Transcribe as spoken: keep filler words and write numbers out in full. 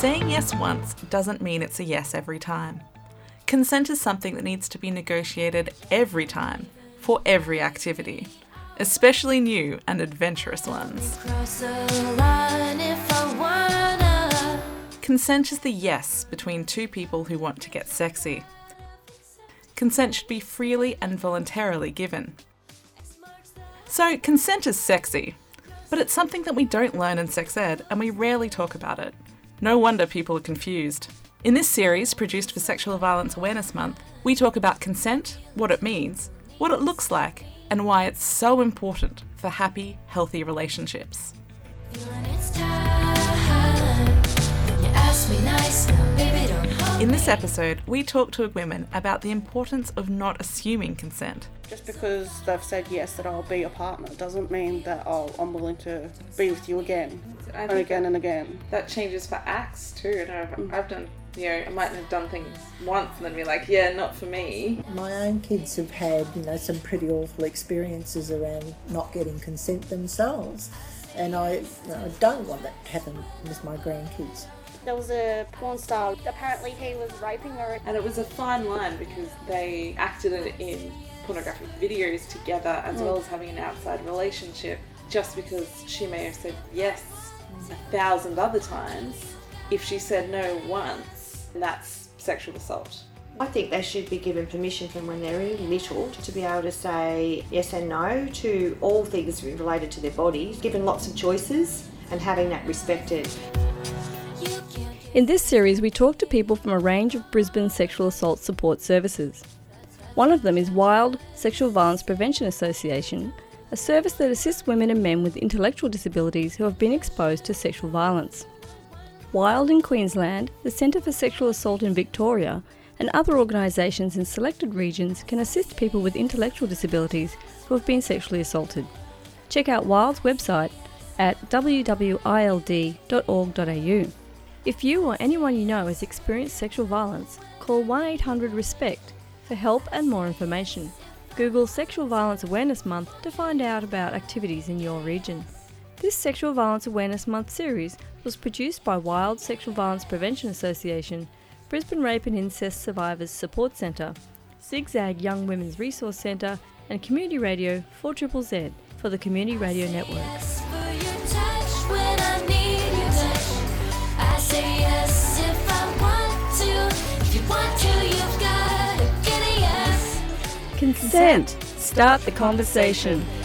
Saying yes once doesn't mean it's a yes every time. Consent is something that needs to be negotiated every time, for every activity, especially new and adventurous ones. Consent is the yes between two people who want to get sexy. Consent should be freely and voluntarily given. So consent is sexy, but it's something that we don't learn in sex ed and we rarely talk about it. No wonder people are confused. In this series, produced for Sexual Violence Awareness Month, we talk about consent, what it means, what it looks like, and why it's so important for happy, healthy relationships. In this episode, we talk to women about the importance of not assuming consent. Just because they've said yes that I'll be your partner doesn't mean that oh, I'm willing to be with you again and again and again. That changes for acts too. And I've, I've done, you know, I mightn't have done things once and then be like, yeah, not for me. My own kids have had, you know, some pretty awful experiences around not getting consent themselves, and I, you know, I don't want that to happen with my grandkids. There was a porn star, apparently he was raping her. And it was a fine line because they acted it in pornographic videos together as mm. well as having an outside relationship. Just because she may have said yes a thousand other times, if she said no once, that's sexual assault. I think they should be given permission from when they're really little to be able to say yes and no to all things related to their body, given lots of choices and having that respected. In this series, we talk to people from a range of Brisbane sexual assault support services. One of them is WWILD Sexual Violence Prevention Association, a service that assists women and men with intellectual disabilities who have been exposed to sexual violence. WWILD in Queensland, the Centre for Sexual Assault in Victoria, and other organisations in selected regions can assist people with intellectual disabilities who have been sexually assaulted. Check out WWILD's website at w w i l d dot org dot a u. If you or anyone you know has experienced sexual violence, call one eight hundred RESPECT for help and more information. Google Sexual Violence Awareness Month to find out about activities in your region. This Sexual Violence Awareness Month series was produced by WWILD Sexual Violence Prevention Association, Brisbane Rape and Incest Survivors Support Centre, Zigzag Young Women's Resource Centre, and Community Radio four Z Z Z for the Community Radio Networks. Consent. Start the conversation.